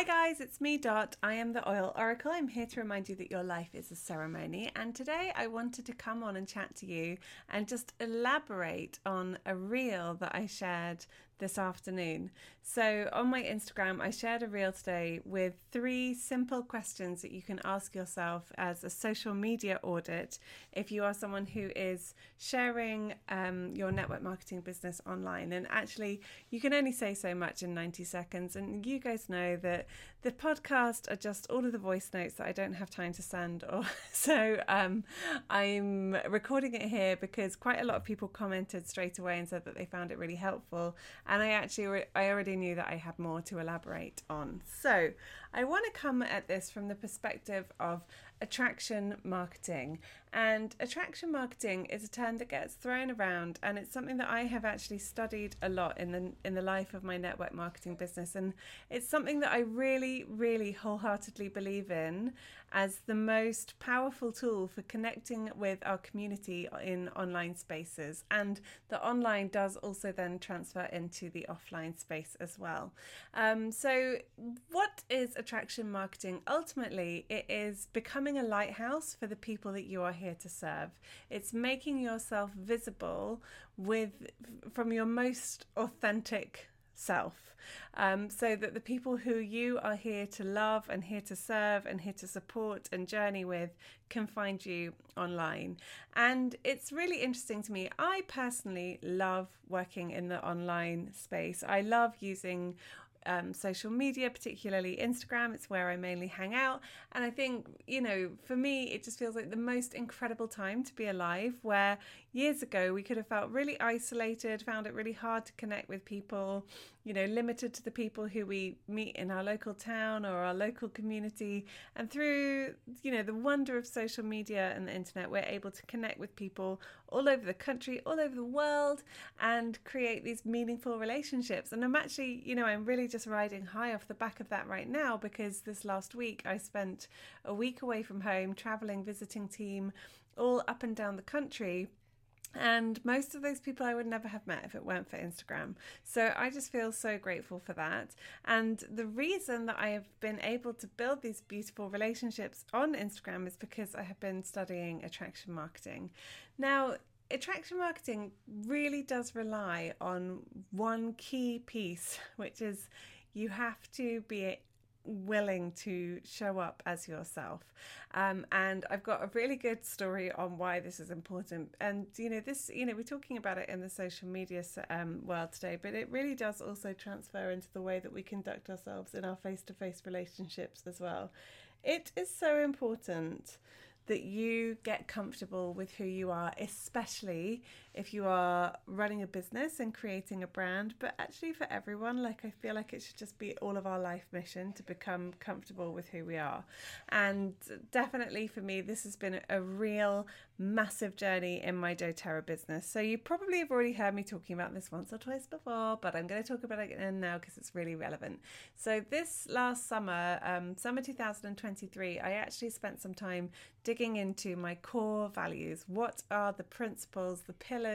Hi guys, it's me Dot. I am the Oil Oracle. I'm here to remind you that your life is a ceremony, and today I wanted to come on and chat to you and just elaborate on a reel that I shared this afternoon. So on my Instagram I shared a reel today with 3 simple questions that you can ask yourself as a social media audit if you are someone who is sharing your network marketing business online. And actually you can only say so much in 90 seconds, and you guys know that the podcast are just all of the voice notes that I don't have time to send, or so I'm recording it here because quite a lot of people commented straight away and said that they found it really helpful. And I already knew that I had more to elaborate on. So I want to come at this from the perspective of attraction marketing. And attraction marketing is a term that gets thrown around, and it's something that I have actually studied a lot in the life of my network marketing business. And it's something that I really, really wholeheartedly believe in as the most powerful tool for connecting with our community in online spaces. And the online does also then transfer into the offline space as well. So what is attraction marketing? Ultimately, it is becoming a lighthouse for the people that you are here to serve. It's making yourself visible from your most authentic self, so that the people who you are here to love and here to serve and here to support and journey with can find you online. And it's really interesting to me. I personally love working in the online space. I love using social media, particularly Instagram. It's where I mainly hang out. And I think, for me, it just feels like the most incredible time to be alive, where years ago we could have felt really isolated, found it really hard to connect with people, limited to the people who we meet in our local town or our local community. And through, the wonder of social media and the internet, we're able to connect with people all over the country, all over the world, and create these meaningful relationships. And I'm actually, I'm really just riding high off the back of that right now, because this last week I spent a week away from home traveling, visiting team all up and down the country, and most of those people I would never have met if it weren't for Instagram. So I just feel so grateful for that. And the reason that I have been able to build these beautiful relationships on Instagram is because I have been studying attraction marketing. Now, attraction marketing really does rely on one key piece, which is you have to be willing to show up as yourself. And I've got a really good story on why this is important. And, we're talking about it in the social media world today, but it really does also transfer into the way that we conduct ourselves in our face-to-face relationships as well. It is so important that you get comfortable with who you are, especially if you are running a business and creating a brand, but actually for everyone. I feel like it should just be all of our life mission to become comfortable with who we are. And definitely for me, this has been a real massive journey in my doTERRA business. So you probably have already heard me talking about this once or twice before, but I'm going to talk about it again now because it's really relevant. So this last summer, summer 2023, I actually spent some time digging into my core values. What are the principles, the pillars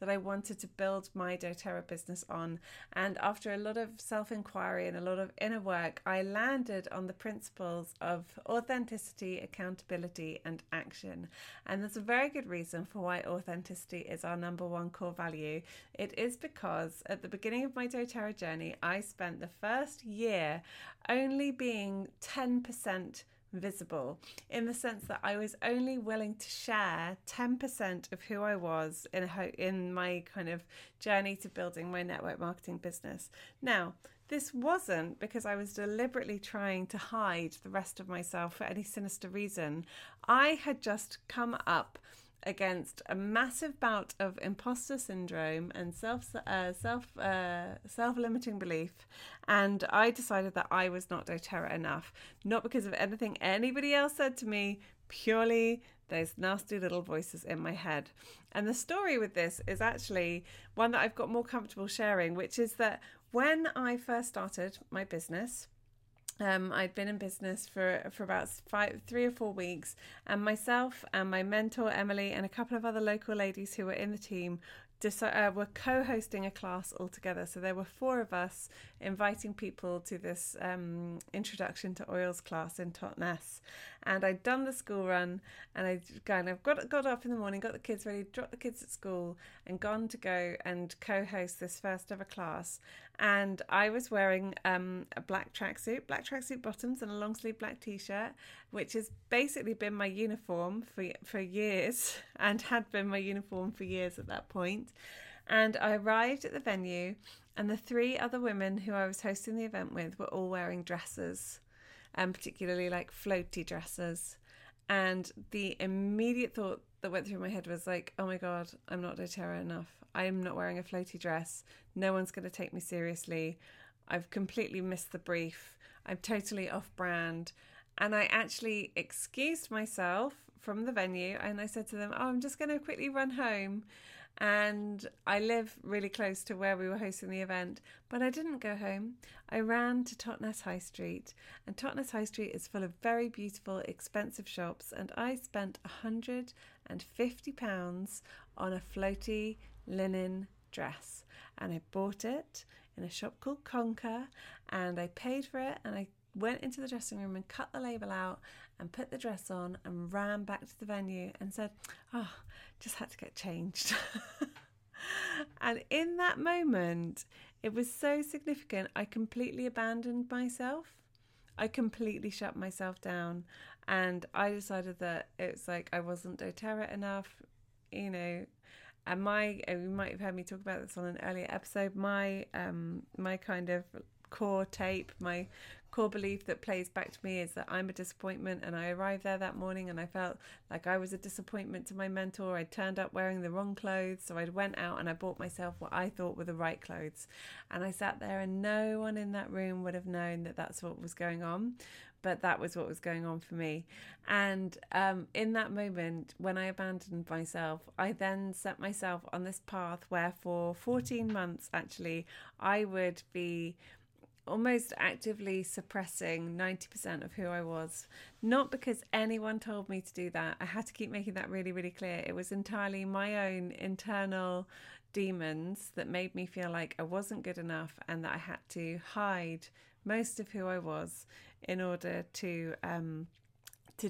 that I wanted to build my doTERRA business on? And after a lot of self-inquiry and a lot of inner work, I landed on the principles of authenticity, accountability, and action. And there's a very good reason for why authenticity is our number one core value. It is because at the beginning of my doTERRA journey, I spent the first year only being 10% visible, in the sense that I was only willing to share 10% of who I was in my kind of journey to building my network marketing business. Now, this wasn't because I was deliberately trying to hide the rest of myself for any sinister reason. I had just come up against a massive bout of imposter syndrome and self-limiting belief, and I decided that I was not doTERRA enough, not because of anything anybody else said to me, purely those nasty little voices in my head. And the story with this is actually one that I've got more comfortable sharing, which is that when I first started my business, I'd been in business for about 3 or 4 weeks, and myself and my mentor Emily and a couple of other local ladies who were in the team were co-hosting a class all together. So there were four of us inviting people to this introduction to oils class in Totnes. And I'd done the school run, and I kind of got up in the morning, got the kids ready, dropped the kids at school, and gone to go and co-host this first ever class. And I was wearing a black tracksuit bottoms and a long sleeve black t-shirt, which has basically been my uniform for years, and had been my uniform for years at that point. And I arrived at the venue, and the three other women who I was hosting the event with were all wearing dresses, and particularly like floaty dresses. And the immediate thought that went through my head was like, oh my God, I'm not doTERRA enough. I am not wearing a floaty dress. No one's going to take me seriously. I've completely missed the brief. I'm totally off brand. And I actually excused myself from the venue, and I said to them, oh, I'm just going to quickly run home. And I live really close to where we were hosting the event, but I didn't go home. I ran to Totnes High Street, and Totnes High Street is full of very beautiful, expensive shops, and I spent £150 on a floaty linen dress, and I bought it in a shop called Conker, and I paid for it, and I went into the dressing room and cut the label out and put the dress on and ran back to the venue and said, oh, just had to get changed. And in that moment, it was so significant. I completely abandoned myself. I completely shut myself down. And I decided that it was like I wasn't doTERRA enough, you know. And you might have heard me talk about this on an earlier episode, my kind of core tape, my core belief that plays back to me is that I'm a disappointment, and I arrived there that morning and I felt like I was a disappointment to my mentor. I turned up wearing the wrong clothes, so I went out and I bought myself what I thought were the right clothes, and I sat there, and no one in that room would have known that that's what was going on, but that was what was going on for me. And in that moment, when I abandoned myself, I then set myself on this path where for 14 months actually I would be almost actively suppressing 90% of who I was. Not because anyone told me to do that. I had to keep making that really, really clear. It was entirely my own internal demons that made me feel like I wasn't good enough, and that I had to hide most of who I was in order to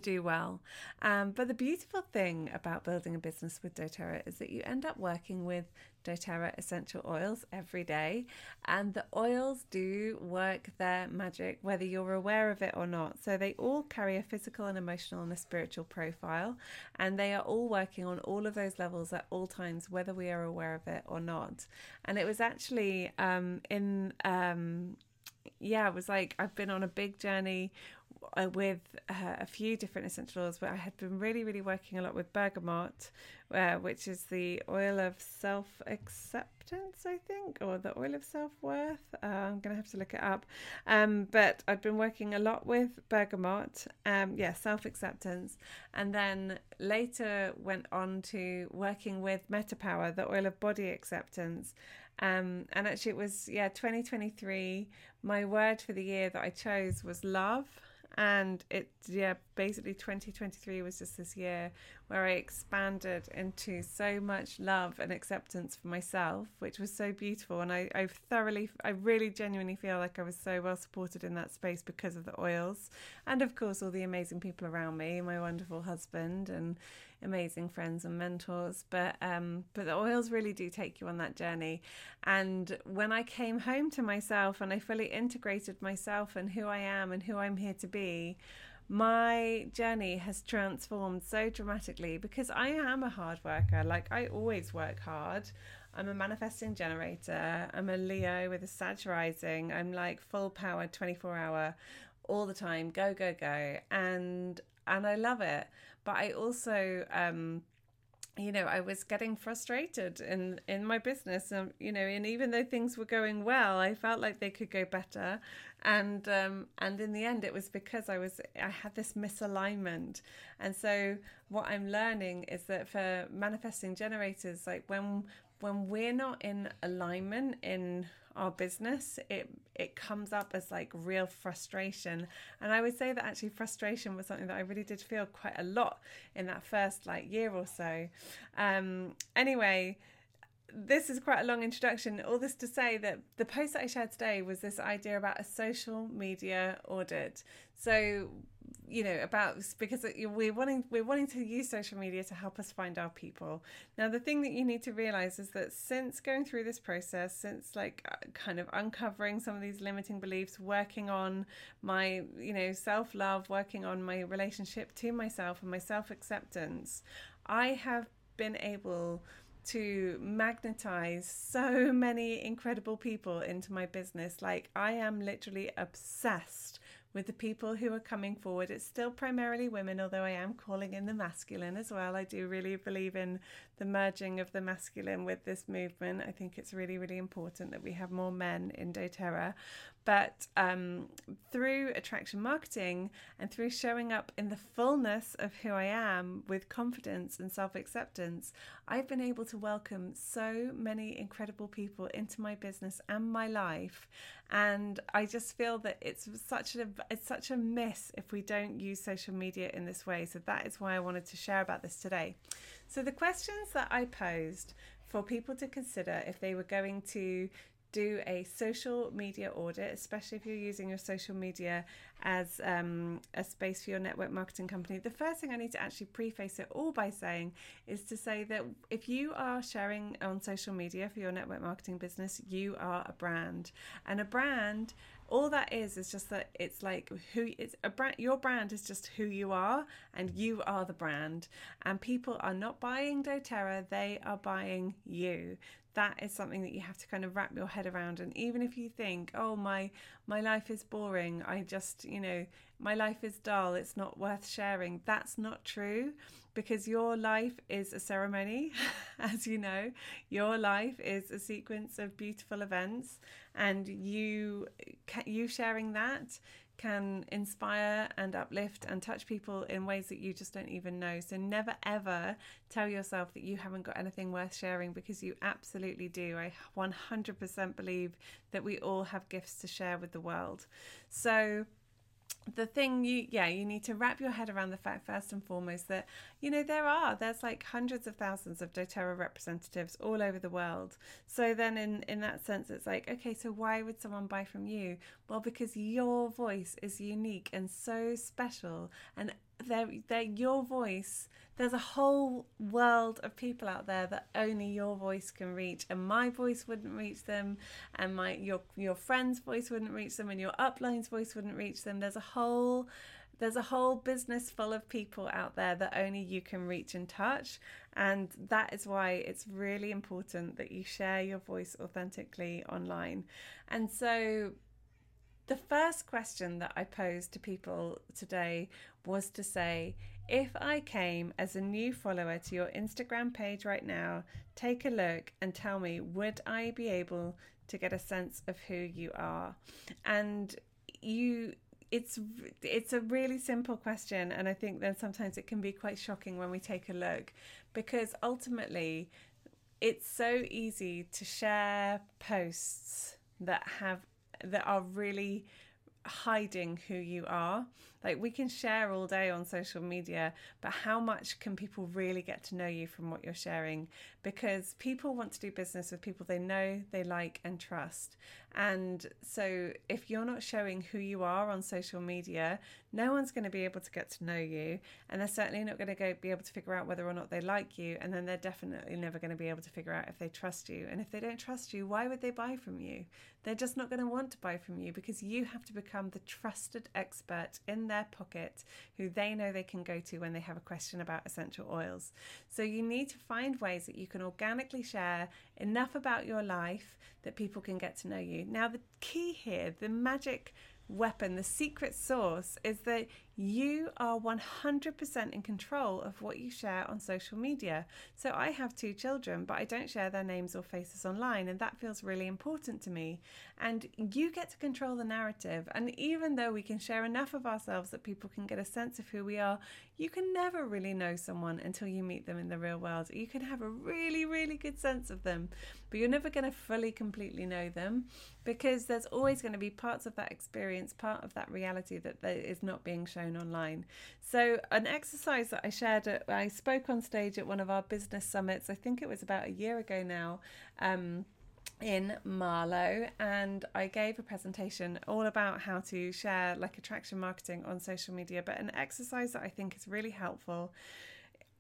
do well. But the beautiful thing about building a business with doTERRA is that you end up working with doTERRA essential oils every day, and the oils do work their magic whether you're aware of it or not. So they all carry a physical and emotional and a spiritual profile, and they are all working on all of those levels at all times whether we are aware of it or not. And it was actually it was like I've been on a big journey with a few different essential oils, but I had been really, really working a lot with bergamot, which is the oil of self-acceptance, I think, or the oil of self-worth. I'm going to have to look it up. But I'd been working a lot with bergamot, self-acceptance, and then later went on to working with Metapower, the oil of body acceptance. And actually it was, 2023, my word for the year that I chose was love. And basically 2023 was just this year where I expanded into so much love and acceptance for myself, which was so beautiful. And I really genuinely feel like I was so well supported in that space because of the oils. And of course, all the amazing people around me, my wonderful husband and amazing friends and mentors. But the oils really do take you on that journey. And when I came home to myself and I fully integrated myself and who I am and who I'm here to be, my journey has transformed so dramatically, because I am a hard worker. Like, I always work hard. I'm a manifesting generator. I'm a Leo with a Sag rising. I'm like full power, 24-hour, all the time, go, go, go. And I love it. But I also, I was getting frustrated in my business, and even though things were going well, I felt like they could go better. And in the end, it was because I had this misalignment. And so what I'm learning is that for manifesting generators, like when we're not in alignment in our business, it comes up as like real frustration. And I would say that actually frustration was something that I really did feel quite a lot in that first year or so. Anyway, this is quite a long introduction. All this to say that the post that I shared today was this idea about a social media audit. So, you know, about, because we're wanting to use social media to help us find our people. Now, the thing that you need to realize is that since going through this process, since like kind of uncovering some of these limiting beliefs, working on my, you know, self-love, working on my relationship to myself and my self-acceptance, I have been able to magnetize so many incredible people into my business. Like, I am literally obsessed with the people who are coming forward. It's still primarily women, although I am calling in the masculine as well. I do really believe in the merging of the masculine with this movement. I think it's really, really important that we have more men in doTERRA. But through attraction marketing and through showing up in the fullness of who I am with confidence and self-acceptance, I've been able to welcome so many incredible people into my business and my life. And I just feel that it's such a miss if we don't use social media in this way. So that is why I wanted to share about this today. So the questions that I posed for people to consider if they were going to do a social media audit, especially if you're using your social media as a space for your network marketing company. The first thing I need to actually preface it all by saying is to say that if you are sharing on social media for your network marketing business, you are a brand. And a brand, all that is just that it's like who it's a brand. Your brand is just who you are, and you are the brand. And people are not buying doTERRA, they are buying you. That is something that you have to kind of wrap your head around. And even if you think, oh, my life is boring, I just, you know, my life is dull, it's not worth sharing. That's not true, because your life is a ceremony, as you know. Your life is a sequence of beautiful events, and you sharing that can inspire and uplift and touch people in ways that you just don't even know. So never ever tell yourself that you haven't got anything worth sharing, because you absolutely do. I 100% believe that we all have gifts to share with the world. So the thing you need to wrap your head around the fact first and foremost that, you know, there's like hundreds of thousands of doTERRA representatives all over the world. So then in that sense, it's like, okay, so why would someone buy from you? Well, because your voice is unique and so special, and your voice, there's a whole world of people out there that only your voice can reach, and my voice wouldn't reach them, and your friend's voice wouldn't reach them, and your upline's voice wouldn't reach them. There's a whole business full of people out there that only you can reach and touch, and that is why it's really important that you share your voice authentically online. And so the first question that I posed to people today was to say, if I came as a new follower to your Instagram page right now, take a look and tell me, would I be able to get a sense of who you are? And it's a really simple question, and I think then sometimes it can be quite shocking when we take a look, because ultimately it's so easy to share posts that are really hiding who you are. Like, we can share all day on social media, but how much can people really get to know you from what you're sharing? Because people want to do business with people they know, they like, and trust. And so if you're not showing who you are on social media, no one's going to be able to get to know you, and they're certainly not going to be able to figure out whether or not they like you, and then they're definitely never going to be able to figure out if they trust you. And if they don't trust you, why would they buy from you? They're just not going to want to buy from you, because you have to become the trusted expert in their pocket who they know they can go to when they have a question about essential oils. So you need to find ways that you can organically share enough about your life that people can get to know you. Now, the key here, the magic weapon, the secret sauce, is that you are 100% in control of what you share on social media. So I have 2 children, but I don't share their names or faces online, and that feels really important to me. And you get to control the narrative. And even though we can share enough of ourselves that people can get a sense of who we are, you can never really know someone until you meet them in the real world. You can have a really, really good sense of them, but you're never going to fully, completely know them, because there's always going to be parts of that experience, part of that reality that is not being shown own online. So an exercise that I shared, I spoke on stage at one of our business summits, I think it was about a year ago now, in Marlow, and I gave a presentation all about how to share like attraction marketing on social media. But an exercise that I think is really helpful,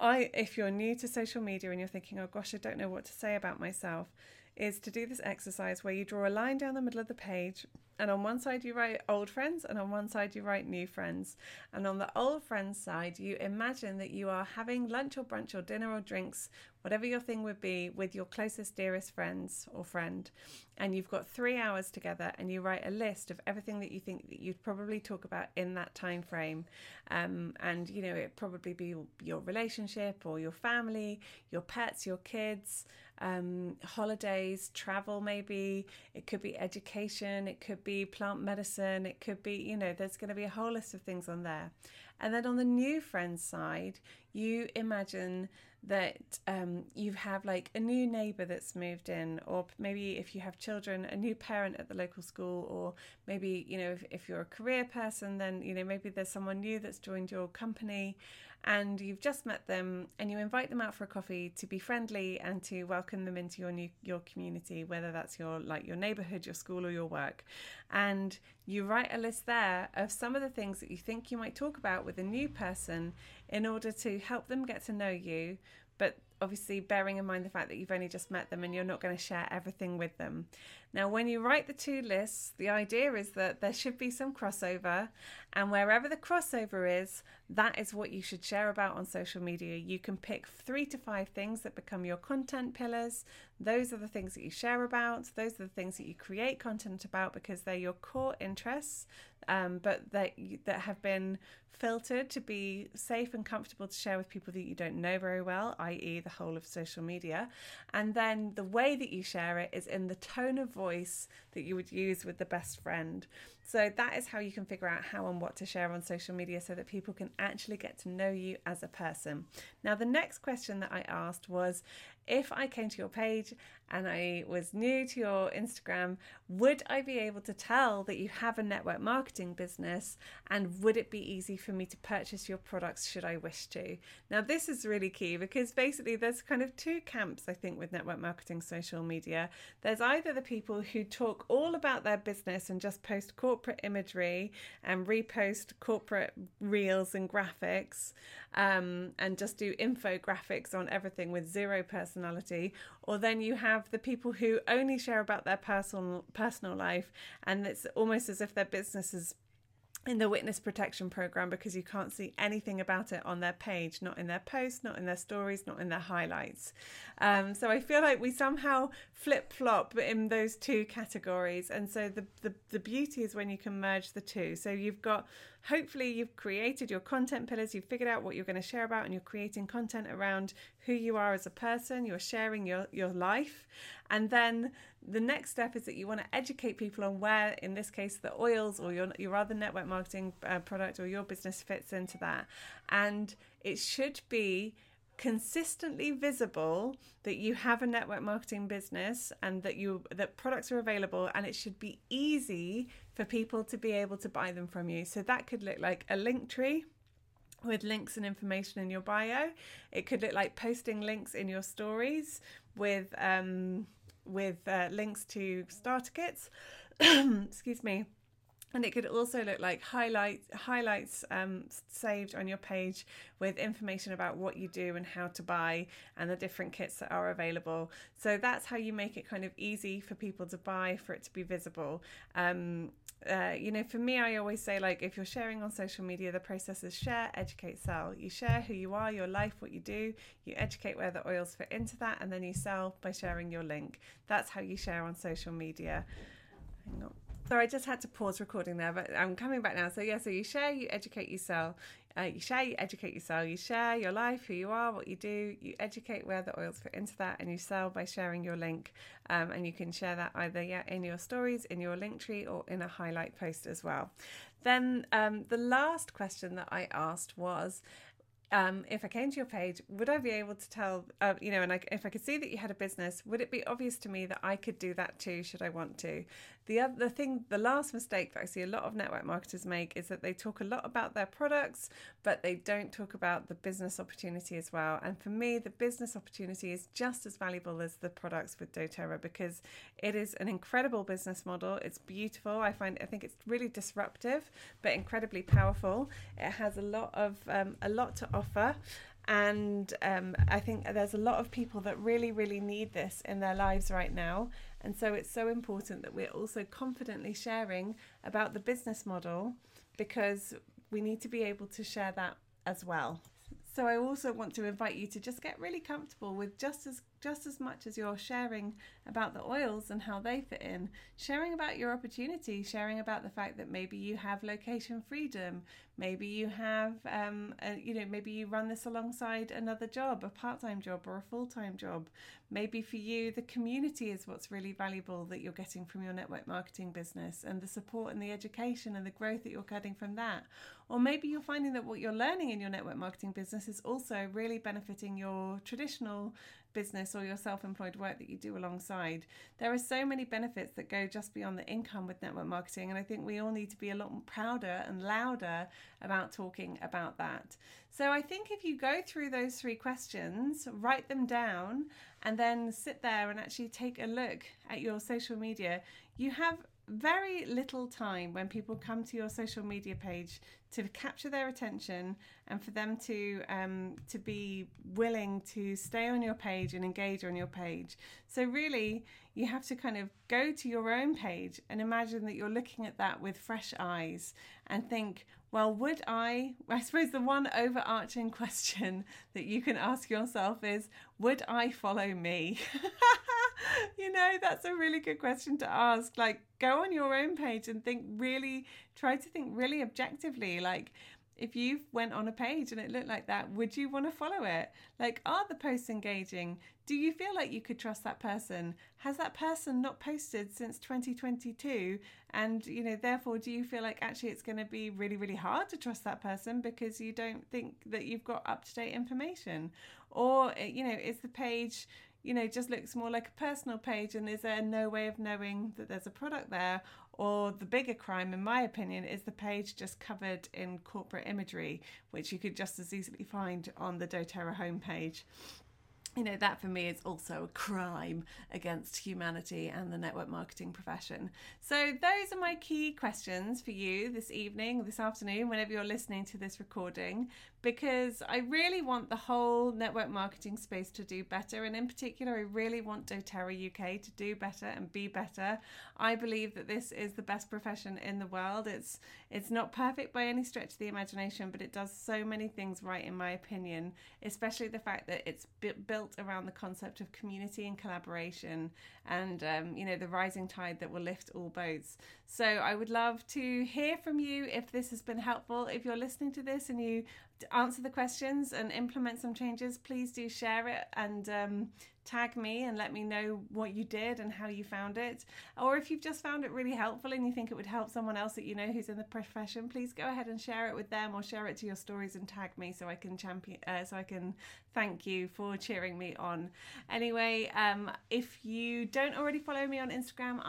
if you're new to social media and you're thinking, oh gosh, I don't know what to say about myself, is to do this exercise where you draw a line down the middle of the page, and on one side you write old friends and on one side you write new friends. And on the old friends side, you imagine that you are having lunch or brunch or dinner or drinks, whatever your thing would be, with your closest, dearest friends or friend. And you've got 3 hours together, and you write a list of everything that you think that you'd probably talk about in that time frame. And, you know, it'd probably be your relationship or your family, your pets, your kids, holidays, travel maybe, it could be education, it could be plant medicine, it could be, you know, there's going to be a whole list of things on there. And then on the new friends side, you imagine that you have like a new neighbour that's moved in, or maybe if you have children, a new parent at the local school, or maybe, you know, if you're a career person, then, you know, maybe there's someone new that's joined your company and you've just met them, and you invite them out for a coffee to be friendly and to welcome them into your community, whether that's your neighbourhood, your school, or your work. And you write a list there of some of the things that you think you might talk about with a new person in order to help them get to know you, but obviously bearing in mind the fact that you've only just met them and you're not going to share everything with them. Now, when you write the two lists, the idea is that there should be some crossover, and wherever the crossover is, that is what you should share about on social media. You can pick 3 to 5 things that become your content pillars. Those are the things that you share about. Those are the things that you create content about because they're your core interests, but that have been filtered to be safe and comfortable to share with people that you don't know very well, i.e. the whole of social media. And then the way that you share it is in the tone of voice that you would use with the best friend. So that is how you can figure out how and what to share on social media so that people can actually get to know you as a person. Now, the next question that I asked was, if I came to your page and I was new to your Instagram, would I be able to tell that you have a network marketing business, and would it be easy for me to purchase your products should I wish to? Now, this is really key because basically there's kind of two camps, I think, with network marketing social media. There's either the people who talk all about their business and just post corporate imagery and repost corporate reels and graphics, and just do infographics on everything with zero personality, or then you have the people who only share about their personal life, and it's almost as if their business is in the witness protection program because you can't see anything about it on their page, not in their posts, not in their stories, not in their highlights. So I feel like we somehow flip-flop in those two categories. And so the beauty is when you can merge the two. So you've got, hopefully you've created your content pillars, you've figured out what you're going to share about, and you're creating content around who you are as a person, you're sharing your life. And then the next step is that you want to educate people on where, in this case, the oils or your other network marketing product or your business fits into that. And it should be consistently visible that you have a network marketing business and that products are available, and it should be easy for people to be able to buy them from you. So that could look like a link tree with links and information in your bio. It could look like posting links in your stories with links to starter kits, excuse me, and it could also look like highlights saved on your page with information about what you do and how to buy and the different kits that are available. So that's how you make it kind of easy for people to buy, for it to be visible. You know, for me, I always say, like, if you're sharing on social media, the process is share, educate, sell. You share who you are, your life, what you do, you educate where the oils fit into that, and then you sell by sharing your link. That's how you share on social media. Hang on. So I just had to pause recording there, but I'm coming back now. So yeah, so you share, you educate, you sell. You share, you educate, you sell. You share your life, who you are, what you do. You educate where the oils fit into that, and you sell by sharing your link. And you can share that either in your stories, in your link tree, or in a highlight post as well. Then the last question that I asked was, if I came to your page, would I be able to tell, if I could see that you had a business, would it be obvious to me that I could do that too, should I want to? The last mistake that I see a lot of network marketers make is that they talk a lot about their products, but they don't talk about the business opportunity as well. And for me, the business opportunity is just as valuable as the products with doTERRA, because it is an incredible business model. It's beautiful. I think it's really disruptive, but incredibly powerful. It has a lot to offer. And I think there's a lot of people that really, really need this in their lives right now. And so it's so important that we're also confidently sharing about the business model, because we need to be able to share that as well. So I also want to invite you to just get really comfortable with just as much as you're sharing about the oils and how they fit in, sharing about your opportunity, sharing about the fact that maybe you have location freedom, maybe you have, maybe you run this alongside another job, a part-time job or a full-time job. Maybe for you, the community is what's really valuable that you're getting from your network marketing business, and the support and the education and the growth that you're getting from that. Or maybe you're finding that what you're learning in your network marketing business is also really benefiting your traditional business or your self-employed work that you do alongside. There are so many benefits that go just beyond the income with network marketing, and I think we all need to be a lot prouder and louder about talking about that. So I think if you go through those three questions, write them down, and then sit there and actually take a look at your social media. You have very little time when people come to your social media page to capture their attention and for them to be willing to stay on your page and engage on your page. So really, you have to kind of go to your own page and imagine that you're looking at that with fresh eyes and think, well, would I suppose the one overarching question that you can ask yourself is, would I follow me? You know, that's a really good question to ask. Like, go on your own page and try to think really objectively. Like, if you went on a page and it looked like that, would you want to follow it? Like, are the posts engaging? Do you feel like you could trust that person? Has that person not posted since 2022? And, you know, therefore, do you feel like actually it's going to be really, really hard to trust that person because you don't think that you've got up-to-date information? Or, you know, is the page, you know, just looks more like a personal page, and is there no way of knowing that there's a product there? Or the bigger crime, in my opinion, is the page just covered in corporate imagery, which you could just as easily find on the doTERRA homepage. You know, that for me is also a crime against humanity and the network marketing profession. So those are my key questions for you this evening, this afternoon, whenever you're listening to this recording, because I really want the whole network marketing space to do better. And in particular, I really want doTERRA UK to do better and be better. I believe that this is the best profession in the world. It's not perfect by any stretch of the imagination, but it does so many things right, in my opinion, especially the fact that it's built around the concept of community and collaboration and, you know, the rising tide that will lift all boats. So I would love to hear from you if this has been helpful. If you're listening to this and you answer the questions and implement some changes, please do share it and tag me and let me know what you did and how you found it. Or if you've just found it really helpful and you think it would help someone else that you know who's in the profession, please go ahead and share it with them or share it to your stories and tag me so I can thank you for cheering me on. Anyway, if you don't already follow me on Instagram,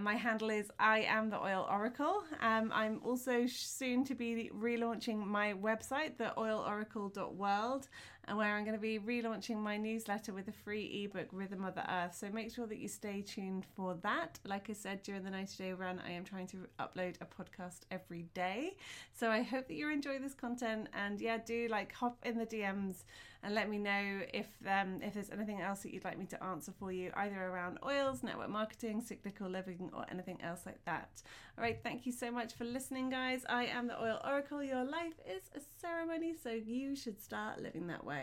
my handle is I am the Oil Oracle. I'm also soon to be relaunching my website, TheOilOracle.World, where I'm going to be relaunching my newsletter with a free ebook, Rhythm of the Earth. So make sure that you stay tuned for that. Like I said, during the 90-day run, I am trying to upload a podcast every day. So I hope that you enjoy this content, and yeah, do hop in the DMs and let me know if there's anything else that you'd like me to answer for you, either around oils, network marketing, cyclical living, or anything else like that. All right, thank you so much for listening, guys. I am the Oil Oracle. Your life is a ceremony, so you should start living that way.